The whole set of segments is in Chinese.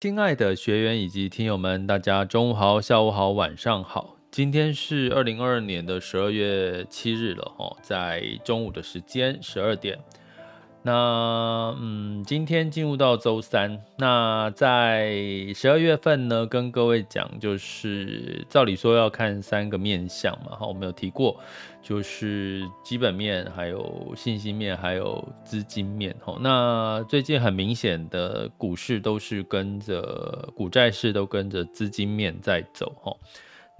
亲爱的学员以及听友们，大家中午好、下午好、晚上好。今天是2022年的12月7日了哦，在中午的时间12点。那今天进入到周三，那在12月份呢，跟各位讲，就是照理说要看3个面向嘛，我们有提过，就是基本面、还有信心面、还有资金面。那最近很明显的股市都是跟着股债市都跟着资金面在走。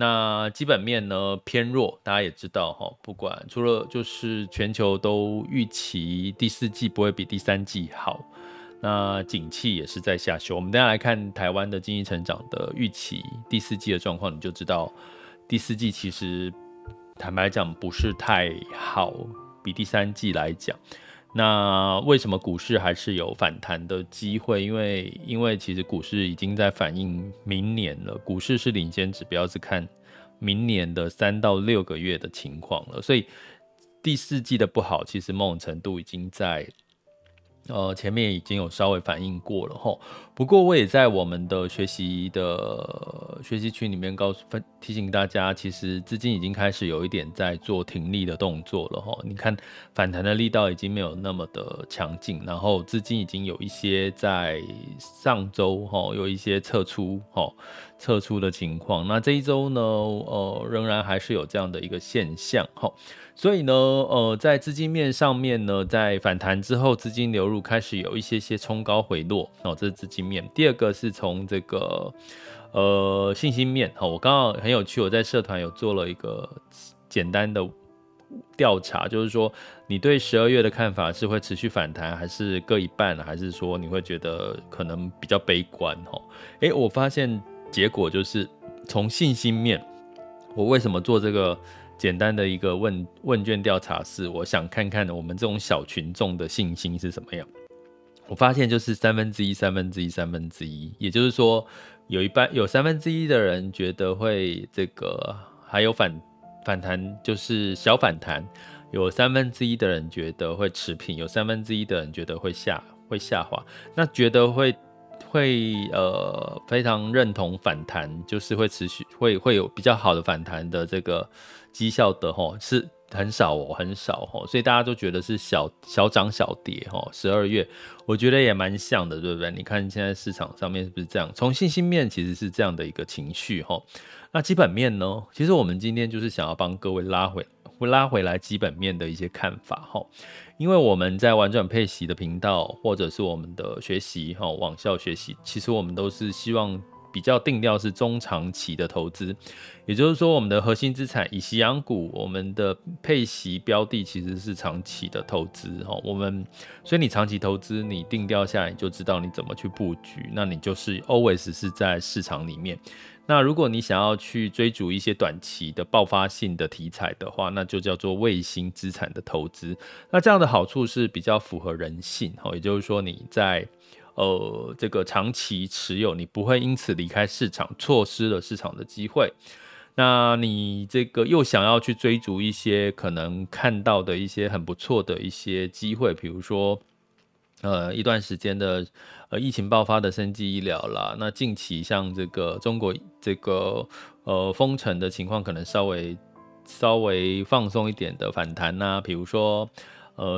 那基本面呢偏弱，大家也知道，不管除了就是全球都预期第四季不会比第三季好，那景气也是在下修。我们等一下来看台湾的经济成长的预期第四季的状况，你就知道第四季其实坦白讲不是太好，比第三季来讲。那为什么股市还是有反弹的机会？因为其实股市已经在反映明年了，股市是领先指标，是看明年的3到6个月的情况了。所以第四季的不好，其实某种程度已经在前面已经有稍微反映过了吼。不过我也在我们的学习区里面提醒大家，其实资金已经开始有一点在做停利的动作了吼。你看反弹的力道已经没有那么的强劲，然后资金已经有一些在上周吼有一些撤出的情况。那这一周呢，仍然还是有这样的一个现象吼。所以呢，在资金面上面呢，在反弹之后，资金流入开始有一些冲高回落，这是资金面。第二个是从这个信心面，我刚好很有趣，我在社团有做了一个简单的调查，就是说你对12月的看法是会持续反弹，还是各一半，还是说你会觉得可能比较悲观？我发现结果就是从信心面，我为什么做这个简单的一个问卷调查，是我想看看我们这种小群众的信心是什么样。我发现就是1/3、1/3、1/3，也就是1/3，有1/3的人觉得会这个还有反弹，就是小反弹；有1/3的人觉得会持平；有1/3的人觉得会下滑。那觉得会非常认同反弹，就是会持续会有比较好的反弹的这个绩效的是很少，所以大家都觉得是小涨小跌12月我觉得也蛮像的，对不对？你看现在市场上面是不是这样？从信心面其实是这样的一个情绪。那基本面呢？其实我们今天就是想要帮各位拉回来基本面的一些看法，因为我们在玩转配息的频道，或者是我们的学习网校学习，其实我们都是希望比较定调是中长期的投资，也就是说我们的核心资产以息养股，我们的配息标的其实是长期的投资。所以你长期投资，你定调下来，你就知道你怎么去布局，那你就是 always 是在市场里面。那如果你想要去追逐一些短期的爆发性的题材的话，那就叫做卫星资产的投资。那这样的好处是比较符合人性，也就是说你在这个长期持有，你不会因此离开市场，错失了市场的机会。那你这个又想要去追逐一些可能看到的一些很不错的一些机会，比如说一段时间的疫情爆发的生技医疗啦，那近期像这个中国这个封城的情况可能稍微稍微放松一点的反弹啊，比如说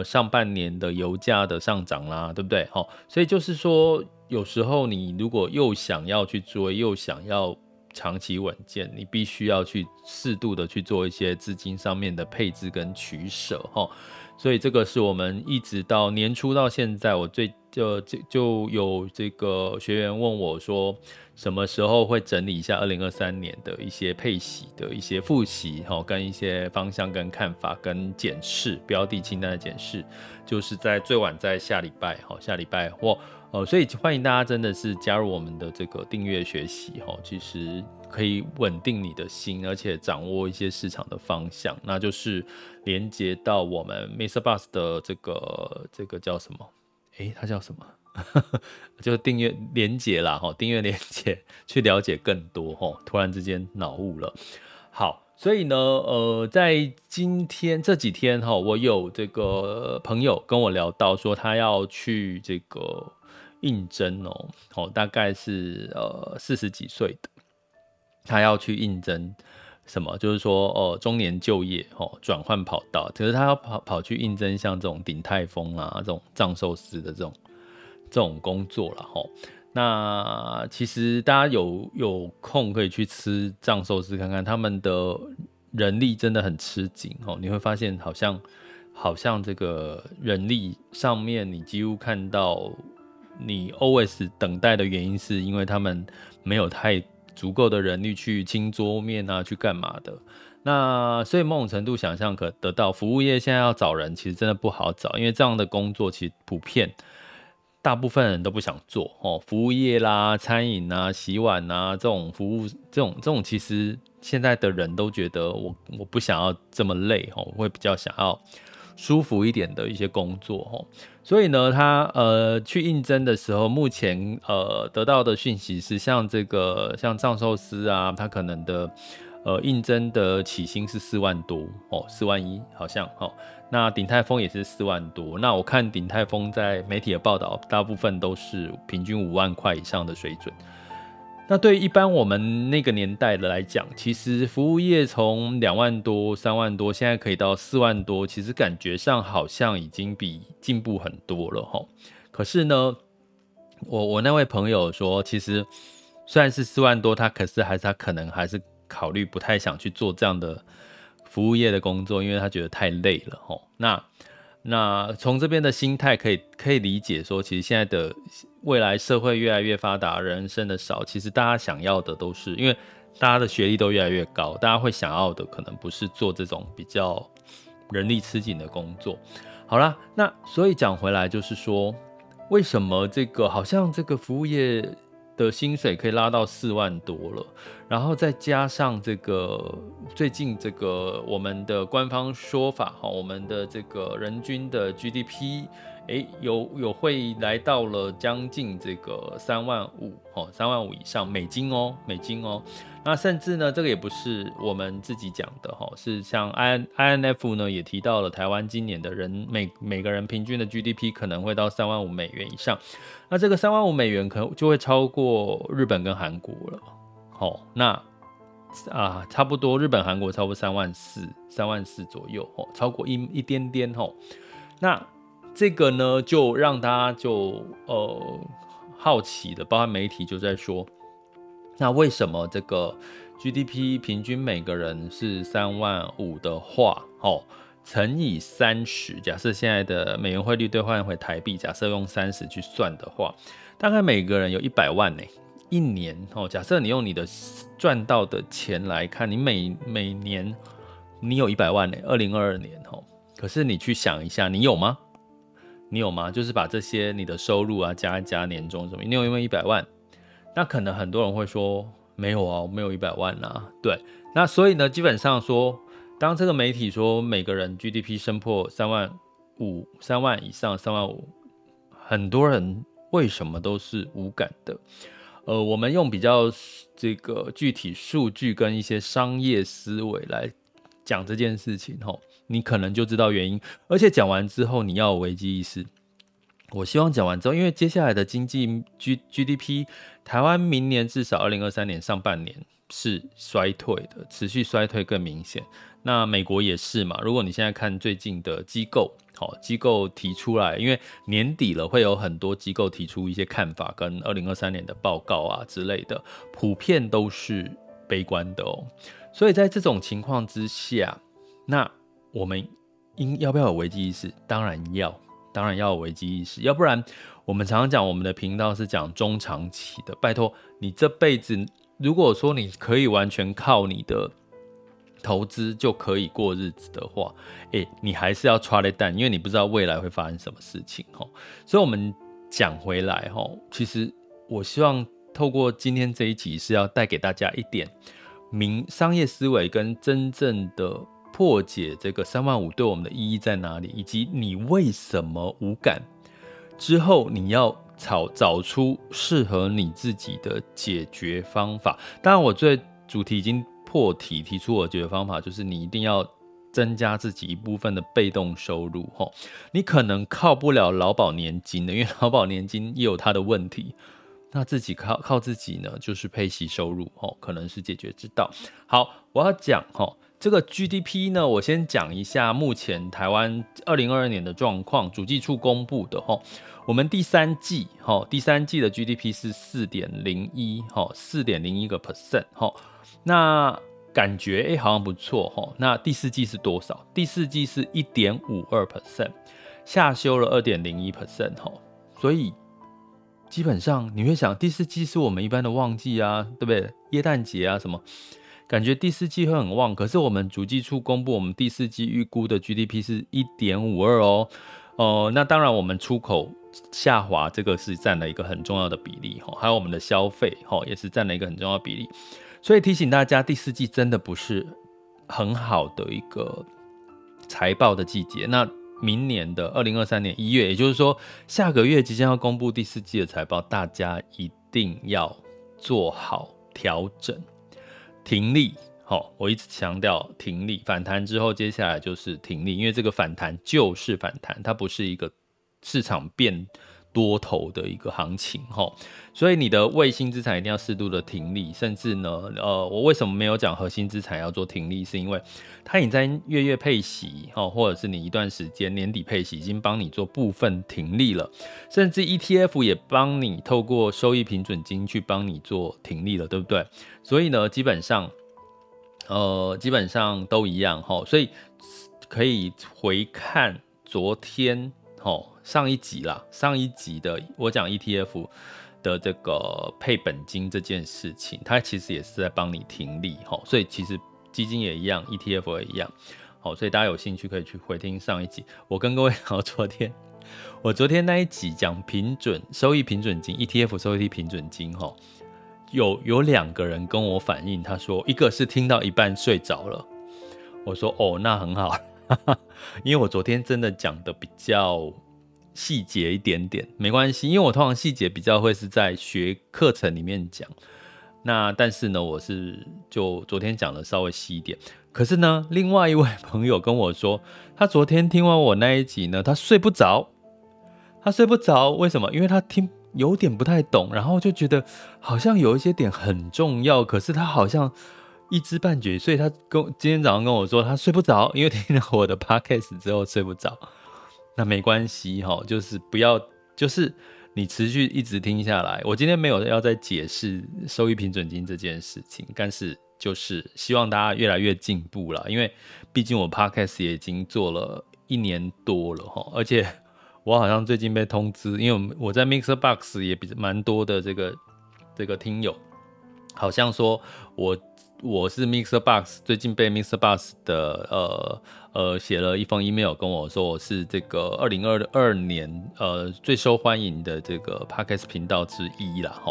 上半年的油价的上涨啦，对不对？所以就是说，有时候你如果又想要去追，又想要长期稳健，你必须要去适度的去做一些资金上面的配置跟取舍。所以这个是我们一直到年初到现在，我就有这个学员问我说，什么时候会整理一下2023年的一些配息的一些复习跟一些方向跟看法跟检视标的清单的检视，就是在最晚在下礼拜或所以欢迎大家真的是加入我们的这个订阅学习，其实可以稳定你的心，而且掌握一些市场的方向，那就是连接到我们 MixerBox 的这个叫什么它叫什么就是订阅连结啦，订阅连结去了解更多，突然之间脑悟了。好，所以呢在今天这几天我有这个朋友跟我聊到说，他要去这个应征大概是40几岁的，他要去应征什么，就是说中年就业转换跑道，可是他要 跑去应征像这种鼎泰丰啦，这种藏寿司的这种工作啦。那其实大家有空可以去吃藏寿司看看，他们的人力真的很吃紧你会发现好像这个人力上面你几乎看到你 always 等待的原因，是因为他们没有太足够的人力去清桌面啊，去干嘛的。那所以某种程度想象可得到，服务业现在要找人其实真的不好找，因为这样的工作其实普遍大部分人都不想做服务业啦、餐饮啊、洗碗啊这种服务，这种其实现在的人都觉得我不想要这么累我会比较想要舒服一点的一些工作。所以呢他去应征的时候，目前得到的讯息是像藏寿司啊，他可能的应征的起薪是4万多4万1好像那鼎泰丰也是4万多，那我看鼎泰丰在媒体的报道大部分都是平均5万块以上的水准。那对一般我们那个年代的来讲，其实服务业从2万多、3万多，现在可以到4万多，其实感觉上好像已经比进步很多了可是呢，我那位朋友说，其实虽然是4万多，他可能还是考虑不太想去做这样的服务业的工作，因为他觉得太累了那从这边的心态可以理解说，其实现在的未来社会越来越发达，人生的少，其实大家想要的都是，因为大家的学历都越来越高，大家会想要的可能不是做这种比较人力吃紧的工作。好啦，那所以讲回来就是说，为什么这个好像这个服务业的薪水可以拉到4万多了，然后再加上这个最近这个我们的官方说法，我们的这个人均的 GDP 有会来到了将近这个3万5，3万5以上美金。那甚至呢，这个也不是我们自己讲的是像 IMF 呢也提到了，台湾今年的人每个人平均的 GDP 可能会到3万5美元以上。那这个3万5美元可能就会超过日本跟韩国了那差不多日本韩国超过3万4左右超过一点点那这个呢就让大家就好奇的，包括媒体就在说，那为什么这个 GDP 平均每个人是3万5的话乘以30，假设现在的美元汇率兑换回台币，假设用30去算的话，大概每个人有100万一年假设你用你的赚到的钱来看，你每年你有100万2022年可是你去想一下，你有吗？就是把这些你的收入啊加一加年终什么，你有没有100万？那可能很多人会说没有啊，我没有100万啊。对，那所以呢，基本上说，当这个媒体说每个人 GDP 升破3万5、3万以上、3万5，很多人为什么都是无感的？我们用比较这个具体数据跟一些商业思维来讲这件事情你可能就知道原因，而且讲完之后你要有危机意识。我希望讲完之后，因为接下来的经济 GDP， 台湾明年至少2023年上半年是衰退的，持续衰退更明显。那美国也是嘛，如果你现在看最近的机构提出来，因为年底了会有很多机构提出一些看法跟2023年的报告啊之类的，普遍都是悲观的哦。所以在这种情况之下，那我们要不要有危机意识？当然要有危机意识，要不然我们常常讲我们的频道是讲中长期的，拜托你这辈子如果说你可以完全靠你的投资就可以过日子的话，你还是要抓得淡，因为你不知道未来会发生什么事情。所以我们讲回来，其实我希望透过今天这一集是要带给大家一点商业思维跟真正的破解这个3万5对我们的意义在哪里，以及你为什么无感之后你要找出适合你自己的解决方法。当然我最主题已经破题提出我的解决方法，就是你一定要增加自己一部分的被动收入。你可能靠不了劳保年金的，因为劳保年金也有它的问题，那自己 靠自己呢，就是配息收入可能是解决之道。好，我要讲这个 GDP 呢，我先讲一下目前台湾2022年的状况，主计处公布的我们第三季的 GDP 是 4.01%， 那感觉好像不错。那第四季是多少？第四季是 1.52%， 下修了 2.01%， 所以基本上你会想第四季是我们一般的旺季啊，对不对？耶诞节啊什么，感觉第四季会很旺，可是我们主计处公布我们第四季预估的 GDP 是 1.52 那当然我们出口下滑这个是占了一个很重要的比例，还有我们的消费也是占了一个很重要的比例。所以提醒大家，第四季真的不是很好的一个财报的季节。那明年的2023年1月，也就是说下个月即将要公布第四季的财报，大家一定要做好调整停利，我一直强调停利，反弹之后接下来就是停利，因为这个反弹就是反弹，它不是一个市场变多头的一个行情，所以你的卫星资产一定要适度的停利，甚至呢，我为什么没有讲核心资产要做停利，是因为它已经在月配息，或者是你一段时间年底配息已经帮你做部分停利了，甚至 ETF 也帮你透过收益平准金去帮你做停利了，对不对？所以呢，基本上都一样，所以可以回看昨天上一集的我讲 ETF 的这个配本金这件事情，它其实也是在帮你停利，所以其实基金也一样， ETF 也一样，所以大家有兴趣可以去回听上一集。我跟各位聊昨天那一集讲收益平准金 ETF 收益平准金，有两个人跟我反映，他说一个是听到一半睡着了，我说那很好因为我昨天真的讲的比较细节一点点，没关系，因为我通常细节比较会是在学课程里面讲，那但是呢我是就昨天讲的稍微细一点。可是呢另外一位朋友跟我说，他昨天听完我那一集呢，他睡不着，为什么？因为他听有点不太懂，然后就觉得好像有一些点很重要，可是他好像一知半解，所以他今天早上跟我说他睡不着，因为听了我的 podcast 之后睡不着。那没关系，就是不要，就是你持续一直听下来。我今天没有要再解释收益平准金这件事情，但是就是希望大家越来越进步啦，因为毕竟我 podcast 也已经做了1年多了，而且我好像最近被通知，因为我在 MixerBox 也蛮多的这个听友，好像说我是 MixerBox， 最近被 MixerBox 的写了一封 email 跟我说，我是这个2022年最受欢迎的这个 podcast 频道之一啦，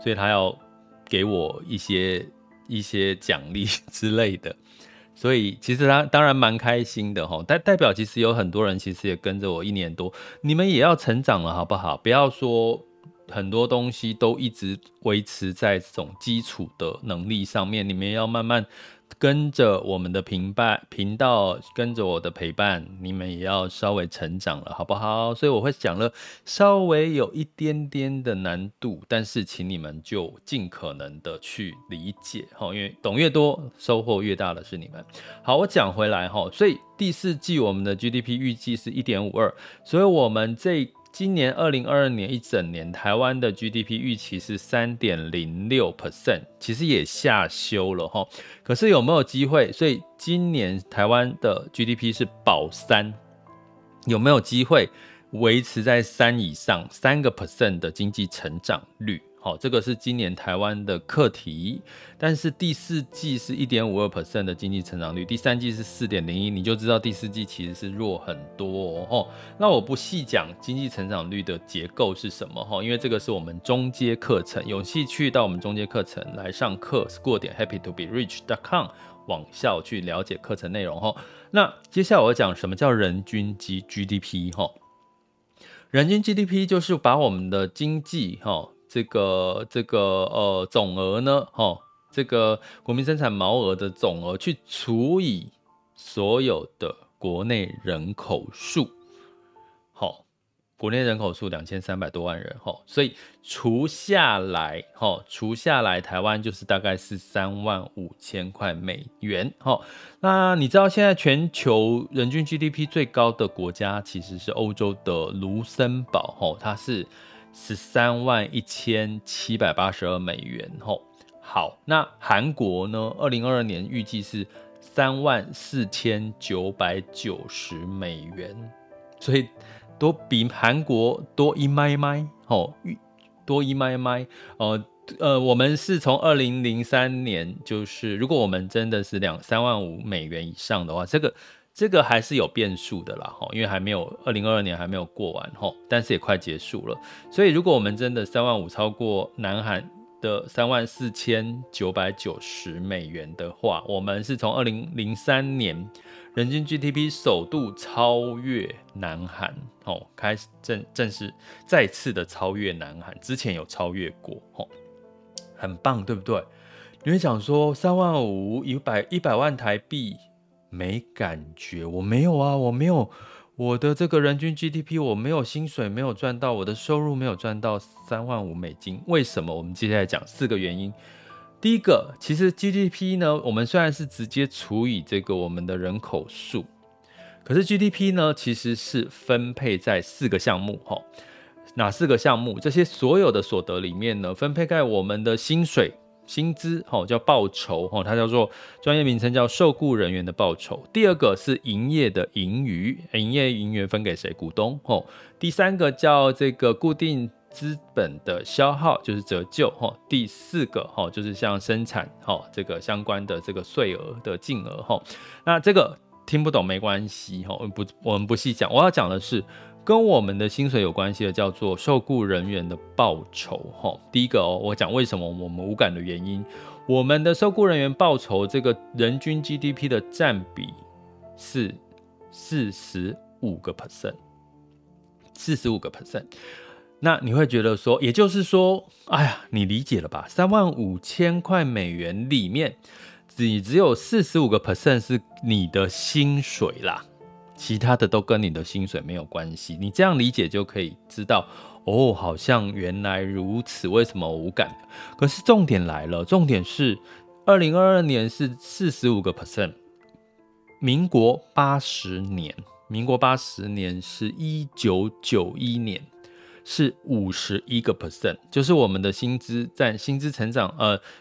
所以他要给我一些奖励之类的。所以其实他当然蛮开心的，代表其实有很多人其实也跟着我1年多，你们也要成长了好不好？不要说很多东西都一直维持在这种基础的能力上面，你们要慢慢跟着我们的频道，跟着我的陪伴，你们也要稍微成长了，好不好？所以我会讲了稍微有一点点的难度，但是请你们就尽可能的去理解，因为懂越多收获越大的是你们。好，我讲回来，所以第四季我们的 GDP 预计是 1.52， 所以我们今年2022年一整年台湾的 GDP 预期是 3.06%， 其实也下修了齁，可是有没有机会？所以今年台湾的 GDP 是保3，有没有机会维持在3以上 3% 的经济成长率？好，这个是今年台湾的课题，但是第四季是 1.52% 的经济成长率，第三季是 4.01， 你就知道第四季其实是弱很多哦。那我不细讲经济成长率的结构是什么，因为这个是我们中阶课程，有兴趣到我们中阶课程来上课 school.happytoberich.com 往校去了解课程内容哦。那接下来我讲什么叫人均 GDP 哦，人均 GDP 就是把我们的经济哦总额呢，这个国民生产毛额的总额去除以所有的国内人口数，国内人口数2300多万人，所以除下来台湾就是大概是35000块美元。那你知道现在全球人均 GDP 最高的国家其实是欧洲的卢森堡，它是131782美元。好，那韩国呢？2022年预计是34990美元，所以都比韩国多一麦麦，多一麦麦。我们是从2003年，就是如果我们真的是3万5美元以上的话，这个还是有变数的啦，因为还没有2022年还没有过完，但是也快结束了。所以如果我们真的3万5超过南韩的34990美元的话，我们是从2003年人均 GDP 首度超越南韩，开始正式再次的超越南韩，之前有超越过，很棒，对不对？你会想说3万5 100万台币没感觉，我没有我的这个人均 GDP， 我没有薪水没有赚到，我的收入没有赚到3万5美金。为什么？我们接下来讲4个原因。第一个，其实 GDP 呢，我们虽然是直接除以这个我们的人口数，可是 GDP 呢其实是分配在4个项目。哪4个项目？这些所有的所得里面呢，分配在我们的薪资叫报酬，它叫做专业名称叫受雇人员的报酬。第二个是营业的盈余，营业盈余分给谁？股东。第三个叫这个固定资本的消耗，就是折旧。第四个就是像生产这个相关的这个税额的净额。那这个听不懂没关系，我们不细讲。我要讲的是跟我们的薪水有关系的叫做受雇人员的报酬。第一个我讲为什么我们无感的原因，我们的受雇人员报酬这个人均 GDP 的占比是 45%。 那你会觉得说，也就是说，哎呀，你理解了吧？35000块美元里面你只有 45% 是你的薪水啦，其他的都跟你的薪水没有关系。你这样理解就可以知道，哦，好像原来如此，为什么无感？可是重点来了，重点是2022年是 45%， 民国80年是1991年是 51%， 就是我们的薪资薪资成长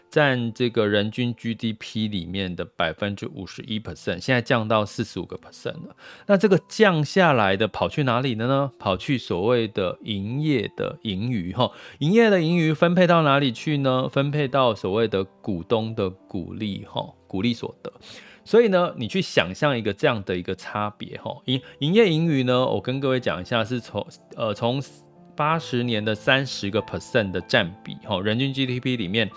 占这个人均 GDP 里面的 51%， 现在降到 45% 了。那这个降下来的跑去哪里了呢？跑去所谓的营业的盈余。营业的盈余分配到哪里去呢？分配到所谓的股东的股利所得。所以呢，你去想象一个这样的一个差别。营业盈余呢，我跟各位讲一下，是从80年的 30% 的占比，人均 GDP 里面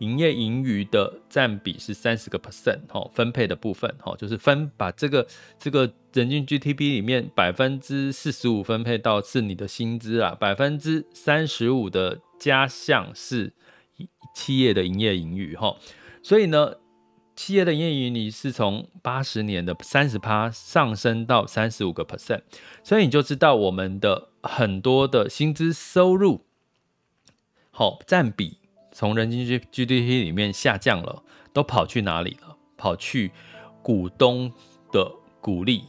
营业盈余的占比是 30%， 分配的部分就是把这个人均 GDP 里面 45% 分配到是你的薪资啦， 35% 的加项是企业的营业盈余。所以呢，企业的营业盈利是从80年的 30% 上升到 35%， 所以你就知道我们的很多的薪资收入占比从人均 GDP 里面下降了，都跑去哪里了？跑去股东的股利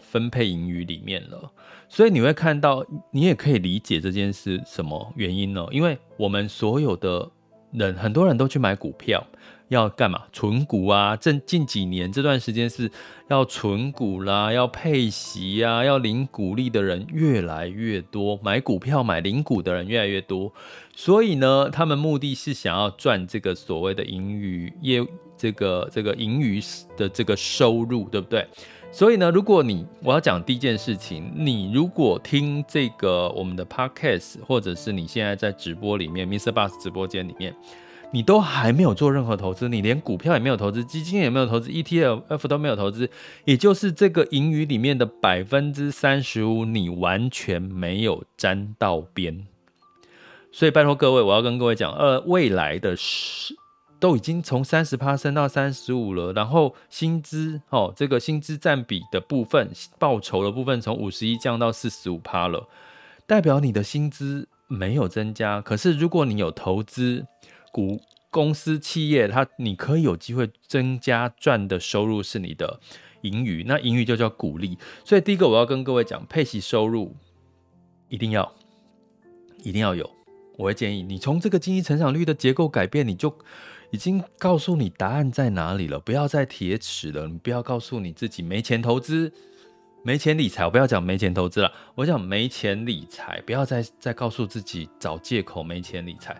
分配盈余里面了。所以你会看到，你也可以理解这件事什么原因呢？因为我们所有的人，很多人都去买股票，要干嘛？存股啊！近几年这段时间是要存股啦，要配息啊，要领股利的人越来越多，买股票买领股的人越来越多。所以呢，他们目的是想要赚这个所谓的盈余业，这个盈余的这个收入，对不对？所以呢，如果我要讲第一件事情，你如果听这个我们的 podcast， 或者是你现在在直播里面 MixerBox 直播间里面，你都还没有做任何投资，你连股票也没有投资，基金也没有投资， ETF 都没有投资，也就是这个盈余里面的 35%， 你完全没有沾到边。所以拜托各位，我要跟各位讲，未来的都已经从 30% 升到 35% 了，然后薪资这个薪资占比的部分，报酬的部分从51% 降到 45% 了，代表你的薪资没有增加。可是如果你有投资股公司企业，你可以有机会增加赚的收入是你的盈余，那盈余就叫股利。所以第一个我要跟各位讲，配息收入一定要有。我会建议你从这个经济成长率的结构改变，你就已经告诉你答案在哪里了，不要再铁齿了。你不要告诉你自己没钱投资，没钱理财，我不要讲没钱投资了，我讲没钱理财，不要再告诉自己找借口没钱理财。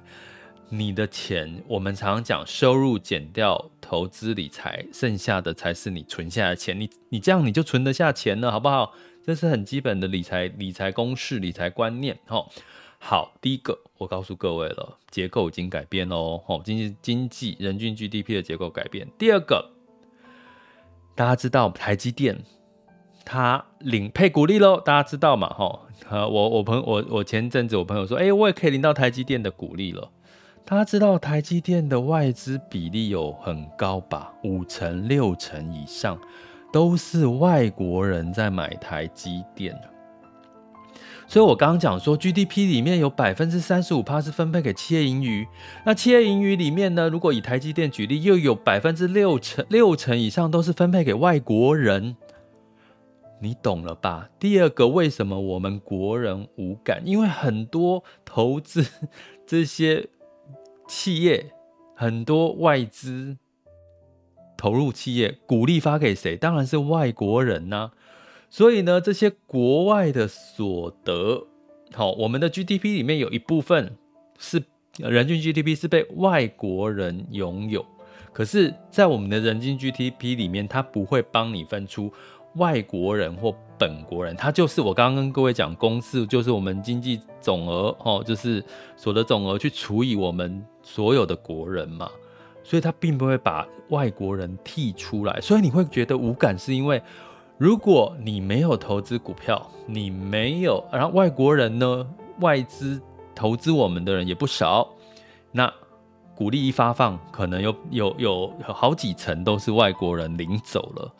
你的钱，我们常讲收入减掉投资理财，剩下的才是你存下的钱，你这样你就存得下钱了，好不好？这是很基本的理财公式、理财观念。好，第一个我告诉各位了，结构已经改变了，经济人均 GDP 的结构改变。第二个，大家知道台积电他领配股利咯，大家知道嘛？我前阵子我朋友说，我也可以领到台积电的股利了。大家知道台积电的外资比例有很高吧？5%、6% 以上都是外国人在买台积电。所以我刚刚讲说 GDP 里面有 35% 是分配给企业盈余，那企业盈余里面呢，如果以台积电举例，又有 6% 以上都是分配给外国人。你懂了吧？第二个，为什么我们国人无感？因为很多投资这些企业，很多外资投入企业，股利发给谁？当然是外国人啊。所以呢，这些国外的所得，我们的 GDP 里面有一部分是人均 GDP 是被外国人拥有，可是在我们的人均 GDP 里面，它不会帮你分出外国人或本国人，它就是我刚刚跟各位讲公式，就是我们经济总额，就是所得总额去除以我们所有的国人嘛，所以它并不会把外国人剔出来。所以你会觉得无感，是因为如果你没有投资股票，你没有，然后外国人呢，外资投资我们的人也不少，那股利一发放，可能有好几成都是外国人领走了，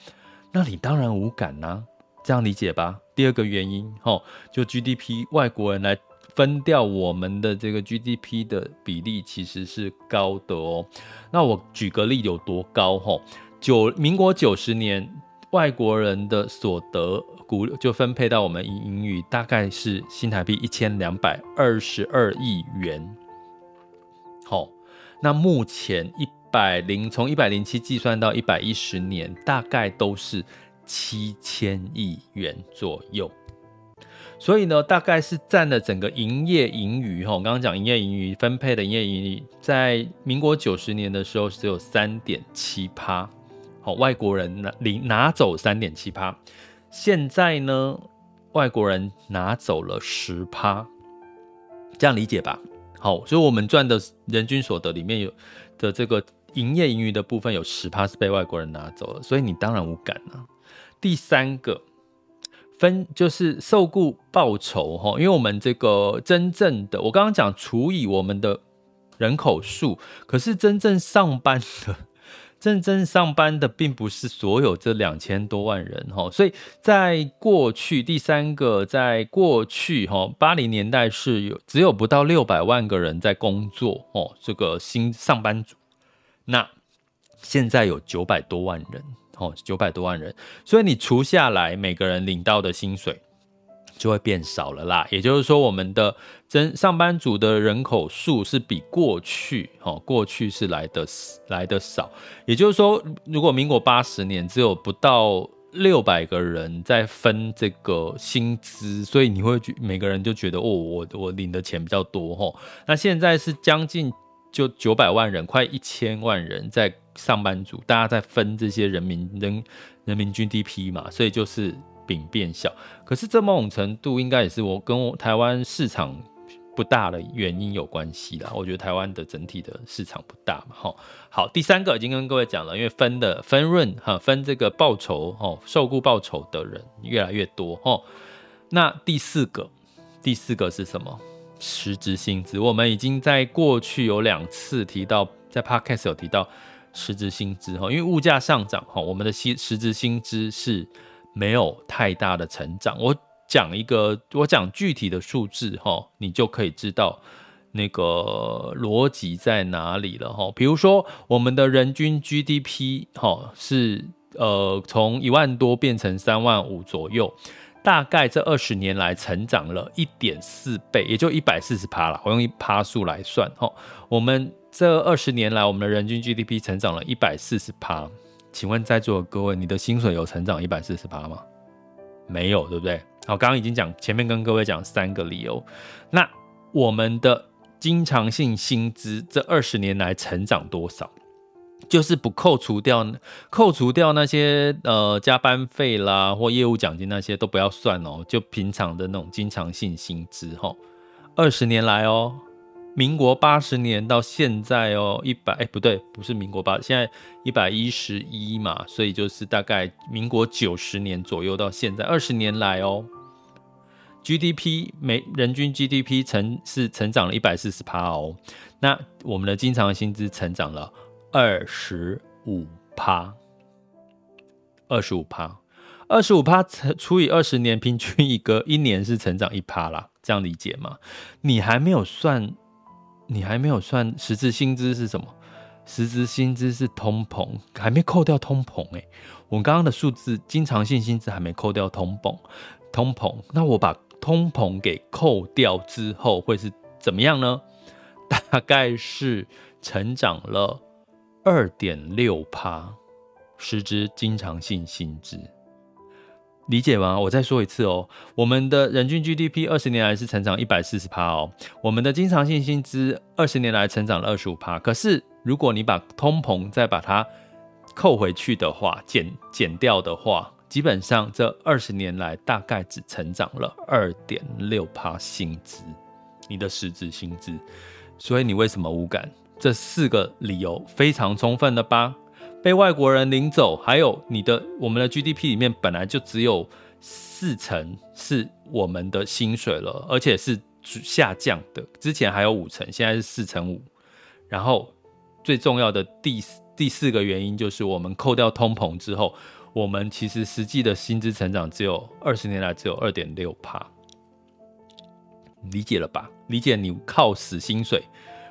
那你当然无感啊，这样理解吧。第二个原因，就 GDP 外国人来分掉我们的这个 GDP 的比例其实是高的哦。那我举个例有多高，民国90年。外国人的所得就分配到我们盈余，大概是新台币1222亿元。那目前从107计算到110年，大概都是7000亿元左右。所以呢，大概是占了整个营业盈余，我刚刚讲营业盈余分配的营业盈余，在民国90年的时候只有 3.7%。外国人 拿走 3.7%， 现在呢，外国人拿走了 10%， 这样理解吧。好，所以我们赚的人均所得里面有的这个营业盈余的部分有 10% 是被外国人拿走了，所以你当然无感啊。第三个就是受雇报酬，因为我们这个真正的，我刚刚讲除以我们的人口数，可是真正上班的真正上班的并不是所有这2000多万人，所以在过去第三个，在过去80年代是只有不到600万个人在工作，这个新上班族，那现在有900多万人，900多万人，所以你除下来每个人领到的薪水就会变少了啦。也就是说，我们的上班族的人口数是比过去是来得少。也就是说，如果民国80年只有不到600个人在分这个薪资，所以你会每个人就觉得哦，我领的钱比较多吼。那现在是将近就900万人，快1000万人在上班族，大家在分这些人民 GDP 嘛，所以就是。饼变小，可是这某种程度应该也是我跟台湾市场不大的原因有关系啦。我觉得台湾的整体的市场不大嘛，好，第三个已经跟各位讲了，因为分这个报酬，受雇报酬的人越来越多。那第四个是什么？实质薪资。我们已经在过去有2次提到，在 Podcast 有提到实质薪资，因为物价上涨，我们的实质薪资是没有太大的成长。我讲具体的数字，你就可以知道那个逻辑在哪里了。比如说我们的人均 GDP 是从1万多变成3万5左右，大概这20年来成长了 1.4 倍，也就 140% 啦，我用%数来算。我们这20年来我们的人均 GDP 成长了 140%，请问在座的各位，你的薪水有成长 140% 吗？没有，对不对？好，刚刚已经讲，前面跟各位讲3个理由。那我们的经常性薪资这20年来成长多少？就是不扣除掉那些加班费啦或业务奖金那些都不要算哦，就平常的那种经常性薪资吼，20年来哦。民国80年到现在哦，现在111嘛，所以就是大概民国90年左右到现在20年来哦 ，GDP 人均 GDP 成长了140%哦，那我们的经常薪资成长了25%除以20年，平均一年是成长1%啦，这样理解吗？你还没有算实质薪资是什么？实质薪资是通膨，还没扣掉通膨欸。我们刚刚的数字，经常性薪资还没扣掉通膨，那我把通膨给扣掉之后会是怎么样呢？大概是成长了 2.6%， 实质经常性薪资。理解吗？我再说一次哦，我们的人均 GDP 20年来是成长 140% 哦，我们的经常性薪资20年来成长了 25%， 可是如果你把通膨再把它扣回去的话，减掉的话，基本上这20年来大概只成长了 2.6% 薪资，你的实质薪资。所以你为什么无感？这4个理由非常充分了吧？被外国人领走，还有我们的 GDP 里面本来就只有40%是我们的薪水了，而且是下降的。之前还有5%，现在是4.5%。然后最重要的第四个原因就是，我们扣掉通膨之后，我们其实实际的薪资成长只有20年来只有 2.6%。理解了吧？理解你靠死薪水。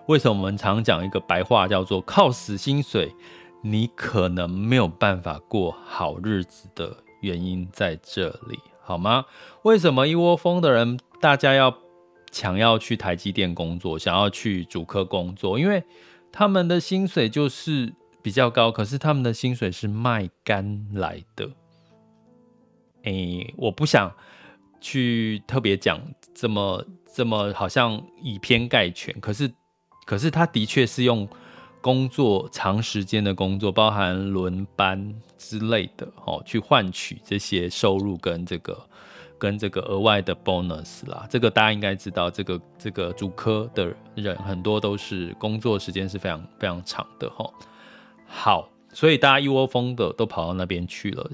为什么我们常讲一个白话叫做靠死薪水？你可能没有办法过好日子的原因在这里，好吗？为什么一窝蜂的人大家想要去台积电工作，想要去竹科工作？因为他们的薪水就是比较高，可是他们的薪水是卖干来的。我不想去特别讲这么好像以偏概全，可是他的确是用工作，长时间的工作，包含轮班之类的，去换取这些收入跟这个额外的 bonus 啦。这个大家应该知道，这个竹科的人很多都是工作时间是非常非常长的。好，所以大家一窝蜂的都跑到那边去了。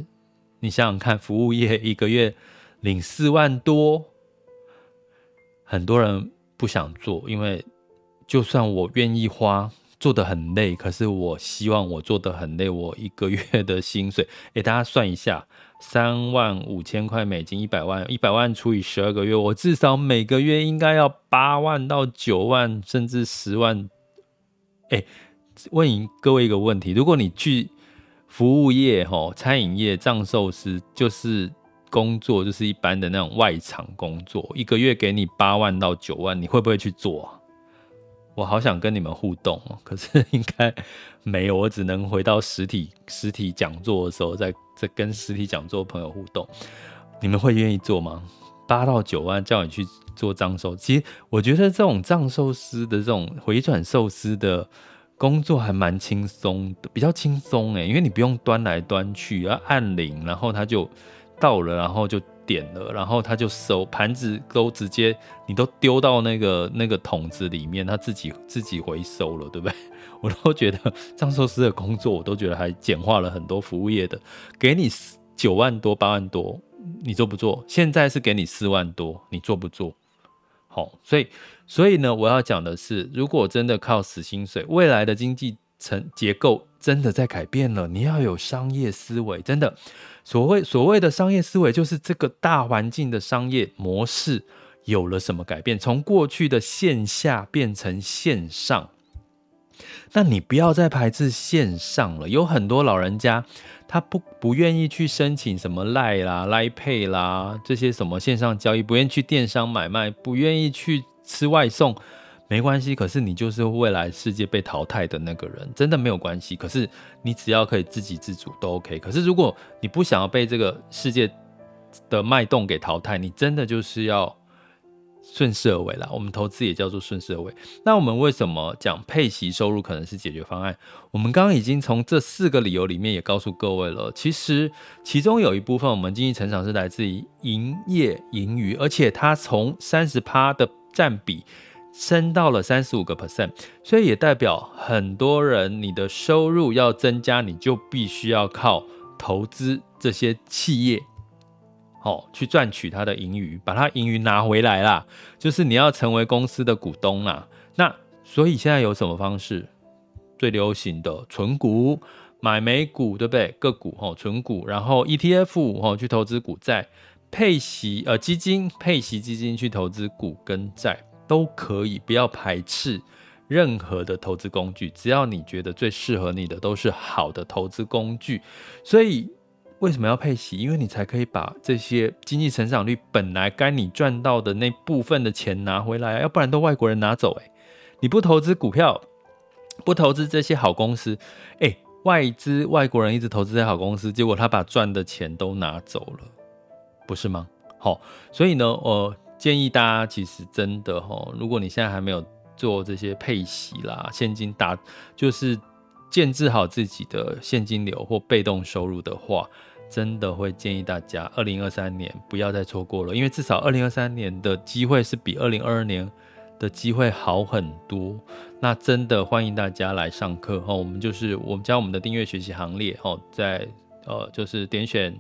你想想看，服务业一个月领4万多，很多人不想做，因为就算我愿意花做得很累，可是我希望我做得很累，我一个月的薪水，大家算一下，35000块美金，100万除以12个月，我至少每个月应该要8万到9万，甚至10万。问各位一个问题，如果你去服务业、餐饮业、藏寿司，就是工作，就是一般的那种外场工作，一个月给你8万到9万，你会不会去做、我好想跟你们互动、可是应该没有，我只能回到实体讲座的时候，再跟实体讲座朋友互动。你们会愿意做吗？8到9万叫你去做藏寿司，其实我觉得这种藏寿司的这种回转寿司的工作还蛮轻松的，比较轻松因为你不用端来端去，要按铃，然后他就到了，然后就点了，然后他就收盘子，都直接你都丢到那个桶子里面，他自己回收了，对不对？我都觉得藏寿司的工作，我都觉得还简化了很多服务业的。给你9万多8万多，你做不做？现在是给你4万多，你做不做？好，所以呢，我要讲的是，如果真的靠死薪水，未来的经济结构真的在改变了，你要有商业思维。真的，所谓的商业思维，就是这个大环境的商业模式有了什么改变，从过去的线下变成线上。那你不要再排斥线上了，有很多老人家他不愿意去申请什么 LINE 啦、LINE Pay 啦，这些什么线上交易，不愿意去电商买卖，不愿意去吃外送，没关系，可是你就是未来世界被淘汰的那个人，真的没有关系。可是你只要可以自给自足都 OK。可是如果你不想要被这个世界的脉动给淘汰，你真的就是要顺势而为啦，我们投资也叫做顺势而为。那我们为什么讲配息收入可能是解决方案？我们刚刚已经从这4个理由里面也告诉各位了。其实其中有一部分我们经济成长是来自于营业盈余，而且它从 30% 的占比升到了 35%， 所以也代表很多人你的收入要增加，你就必须要靠投资这些企业去赚取它的盈余，把它盈余拿回来啦，就是你要成为公司的股东啦。那所以现在有什么方式？最流行的存股，买美股，对不对？个股存股，然后 ETF 去投资股债，配息基金，配息基金去投资股跟债都可以，不要排斥任何的投资工具，只要你觉得最适合你的都是好的投资工具。所以为什么要配息？因为你才可以把这些经济成长率本来该你赚到的那部分的钱拿回来，要不然都外国人拿走。你不投资股票，不投资这些好公司，外资外国人一直投资这些好公司，结果他把赚的钱都拿走了，不是吗？所以呢，建议大家其实真的如果你现在还没有做这些配息啦、现金就是建置好自己的现金流或被动收入的话，真的会建议大家2023年不要再错过了，因为至少2023年的机会是比2022年的机会好很多。那真的欢迎大家来上课，我们加我们的订阅学习行列，在就是点选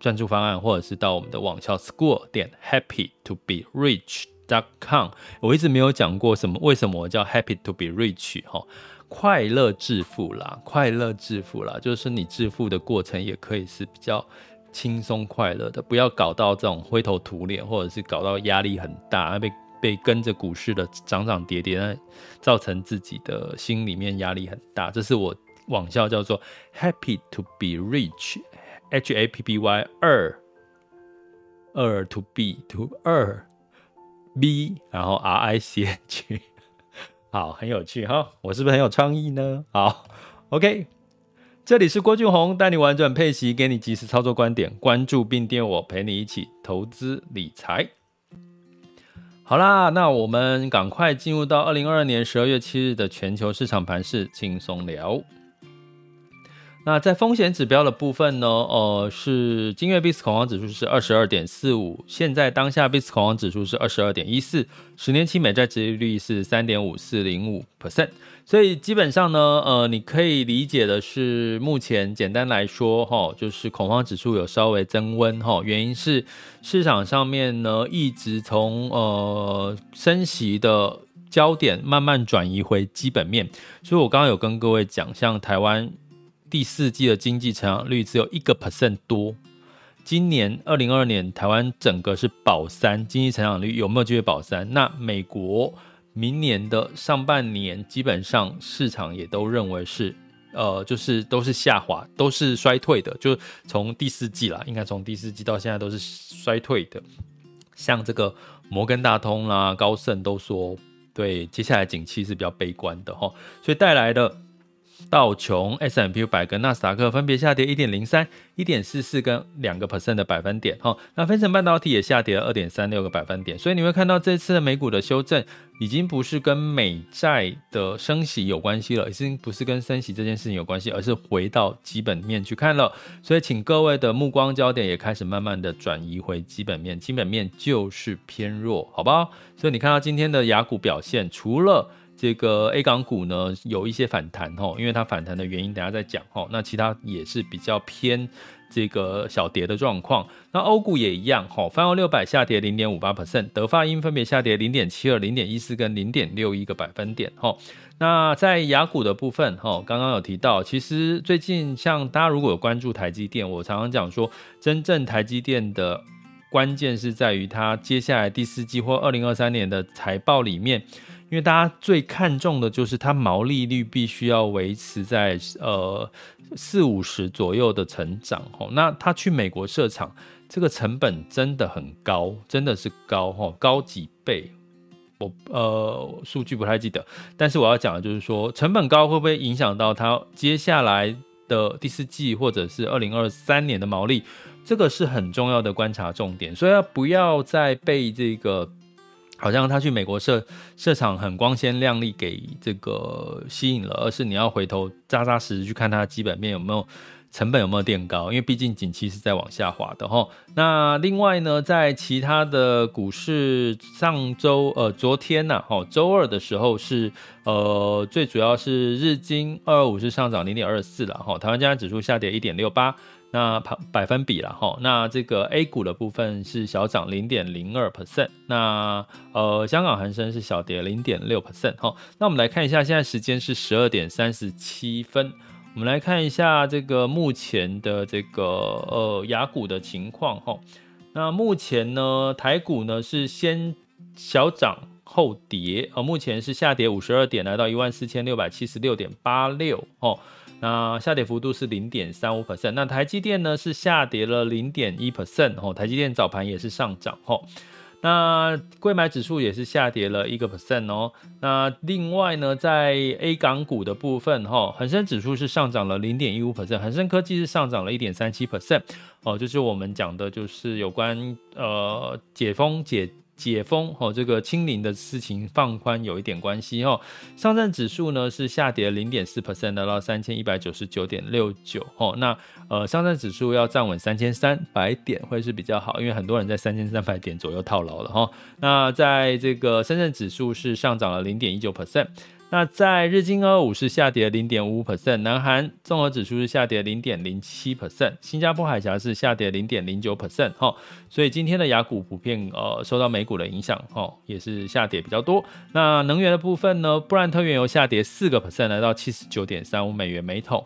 赞助方案，或者是到我们的网校 school.happytoberich.com。 我一直没有讲过为什么我叫 happy to be rich，快乐致富啦，就是你致富的过程也可以是比较轻松快乐的，不要搞到这种灰头土脸，或者是搞到压力很大，被跟着股市的涨涨跌跌，造成自己的心里面压力很大。这是我网校叫做 happy to be rich happy 2 to be to 2 b 然后 rich。好，很有趣哈，我是不是很有创意呢？好 ，OK， 这里是郭俊宏，带你玩转配息，给你及时操作观点，关注并订阅我，陪你一起投资理财。好啦，那我们赶快进入到2022年12月7日的全球市场盘势轻松聊。那在风险指标的部分呢，是今月 BIS 恐慌指数是 22.45， 现在当下 BIS 恐慌指数是 22.14， 10年期美债殖利率是 3.5405%。 所以基本上呢，你可以理解的是，目前简单来说就是恐慌指数有稍微增温，原因是市场上面呢一直从升息的焦点慢慢转移回基本面。所以我刚刚有跟各位讲，像台湾第四季的经济成长率只有 1% 多，今年2022年台湾整个是保3，经济成长率有没有机会保3？那美国明年的上半年基本上市场也都认为是就是都是下滑，都是衰退的，就从第四季啦，应该从第四季到现在都是衰退的。像这个摩根大通啦、高盛都说对接下来景气是比较悲观的齁，所以带来的道琼、S&P 500跟纳斯达克分别下跌 1.03、 1.44 跟 2% 的百分点齁，那费城半导体也下跌了 2.36 个百分点。所以你会看到这次的美股的修正已经不是跟美债的升息有关系了，已经不是跟升息这件事情有关系，而是回到基本面去看了。所以请各位的目光焦点也开始慢慢的转移回基本面，基本面就是偏弱，好不好？所以你看到今天的雅股表现，除了这个 A 港股呢有一些反弹，因为它反弹的原因等一下再讲，那其他也是比较偏这个小跌的状况。那欧股也一样，泛欧600下跌 0.58%， 德法英分别下跌 0.72、 0.14 跟 0.61 个百分点。那在雅股的部分刚刚有提到，其实最近像大家如果有关注台积电，我常常讲说真正台积电的关键是在于它接下来第四季或2023年的财报里面，因为大家最看重的就是它毛利率必须要维持在40-50% 左右的成长，那它去美国设厂这个成本真的很高，真的是高几倍，我数据不太记得，但是我要讲的就是说成本高会不会影响到它接下来的第四季或者是2023年的毛利，这个是很重要的观察重点。所以不要再被这个好像他去美国设厂很光鲜亮丽给这个吸引了，而是你要回头扎扎实实去看它的基本面有没有成本有没有垫高，因为毕竟景气是在往下滑的齁。那另外呢，在其他的股市，上周昨天啊周二的时候是最主要是日经225是上涨 0.24 啦齁，台湾加权指数下跌 1.68。那百分比啦，那这个 A 股的部分是小涨 0.02%， 那香港恒生是小跌 0.6%。 那我们来看一下，现在时间是12点37分，我们来看一下这个目前的这个雅股的情况。那目前呢台股呢是先小涨后跌，目前是下跌52点来到 14676.86， 那下跌幅度是 0.35%。 那台积电呢是下跌了 0.1%， 台积电早盘也是上涨，那柜买指数也是下跌了 1%、哦、那另外呢在 A 港股的部分，恒生指数是上涨了 0.15%， 恒生科技是上涨了 1.37%、哦、就是我们讲的就是有关解封这个清零的事情放宽有一点关系。上证指数呢是下跌 0.4% 来到 3199.69， 那上证指数要站稳3300点会是比较好，因为很多人在3300点左右套牢了。那在这个深圳指数是上涨了 0.19%， 那在日经225是下跌 0.55%， 南韩综合指数是下跌 0.07%， 新加坡海峡是下跌 0.09%。 所以今天的雅股普遍受到美股的影响，也是下跌比较多。那能源的部分呢，布兰特原油下跌 4% 来到 79.35 美元每桶。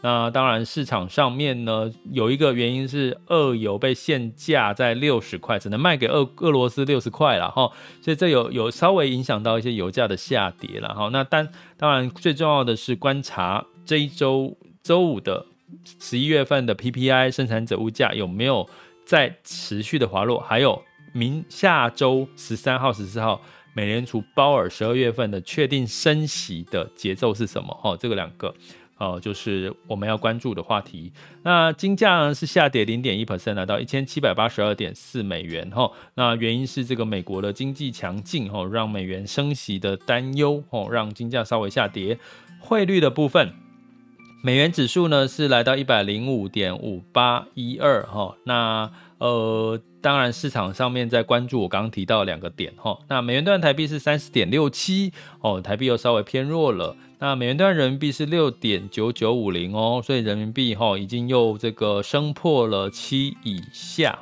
那当然市场上面呢有一个原因是俄油被限价在60块，只能卖给俄罗斯60块啦，所以这 有稍微影响到一些油价的下跌啦。那当然最重要的是观察这一周周五的11月份的 PPI 生产者物价有没有在持续的滑落，还有下周13号14号美联储鲍尔12月份的确定升息的节奏是什么、哦、这个两个就是我们要关注的话题。那金价呢是下跌 0.1% 来到 1782.4 美元、哦、那原因是这个美国的经济强劲、哦、让美元升息的担忧、哦、让金价稍微下跌。汇率的部分，美元指数呢是来到 105.5812、哦、那当然市场上面在关注我刚刚提到的两个点，那美元兑台币是 30.67、哦、台币又稍微偏弱了。那美元兑人民币是 6.9950 哦，所以人民币已经又这个升破了7以下，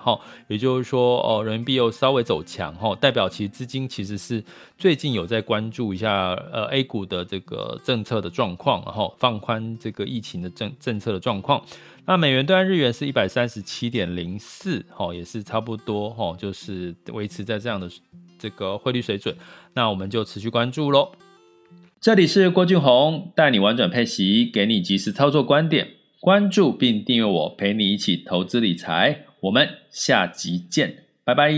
也就是说人民币又稍微走强，代表其实资金其实是最近有在关注一下 A 股的这个政策的状况，放宽这个疫情的政策的状况。那美元兑换日元是 137.04 也是差不多，就是维持在这样的这个汇率水准，那我们就持续关注咯。这里是郭俊宏，带你玩转配息，给你及时操作观点，关注并订阅我，陪你一起投资理财，我们下集见，拜拜。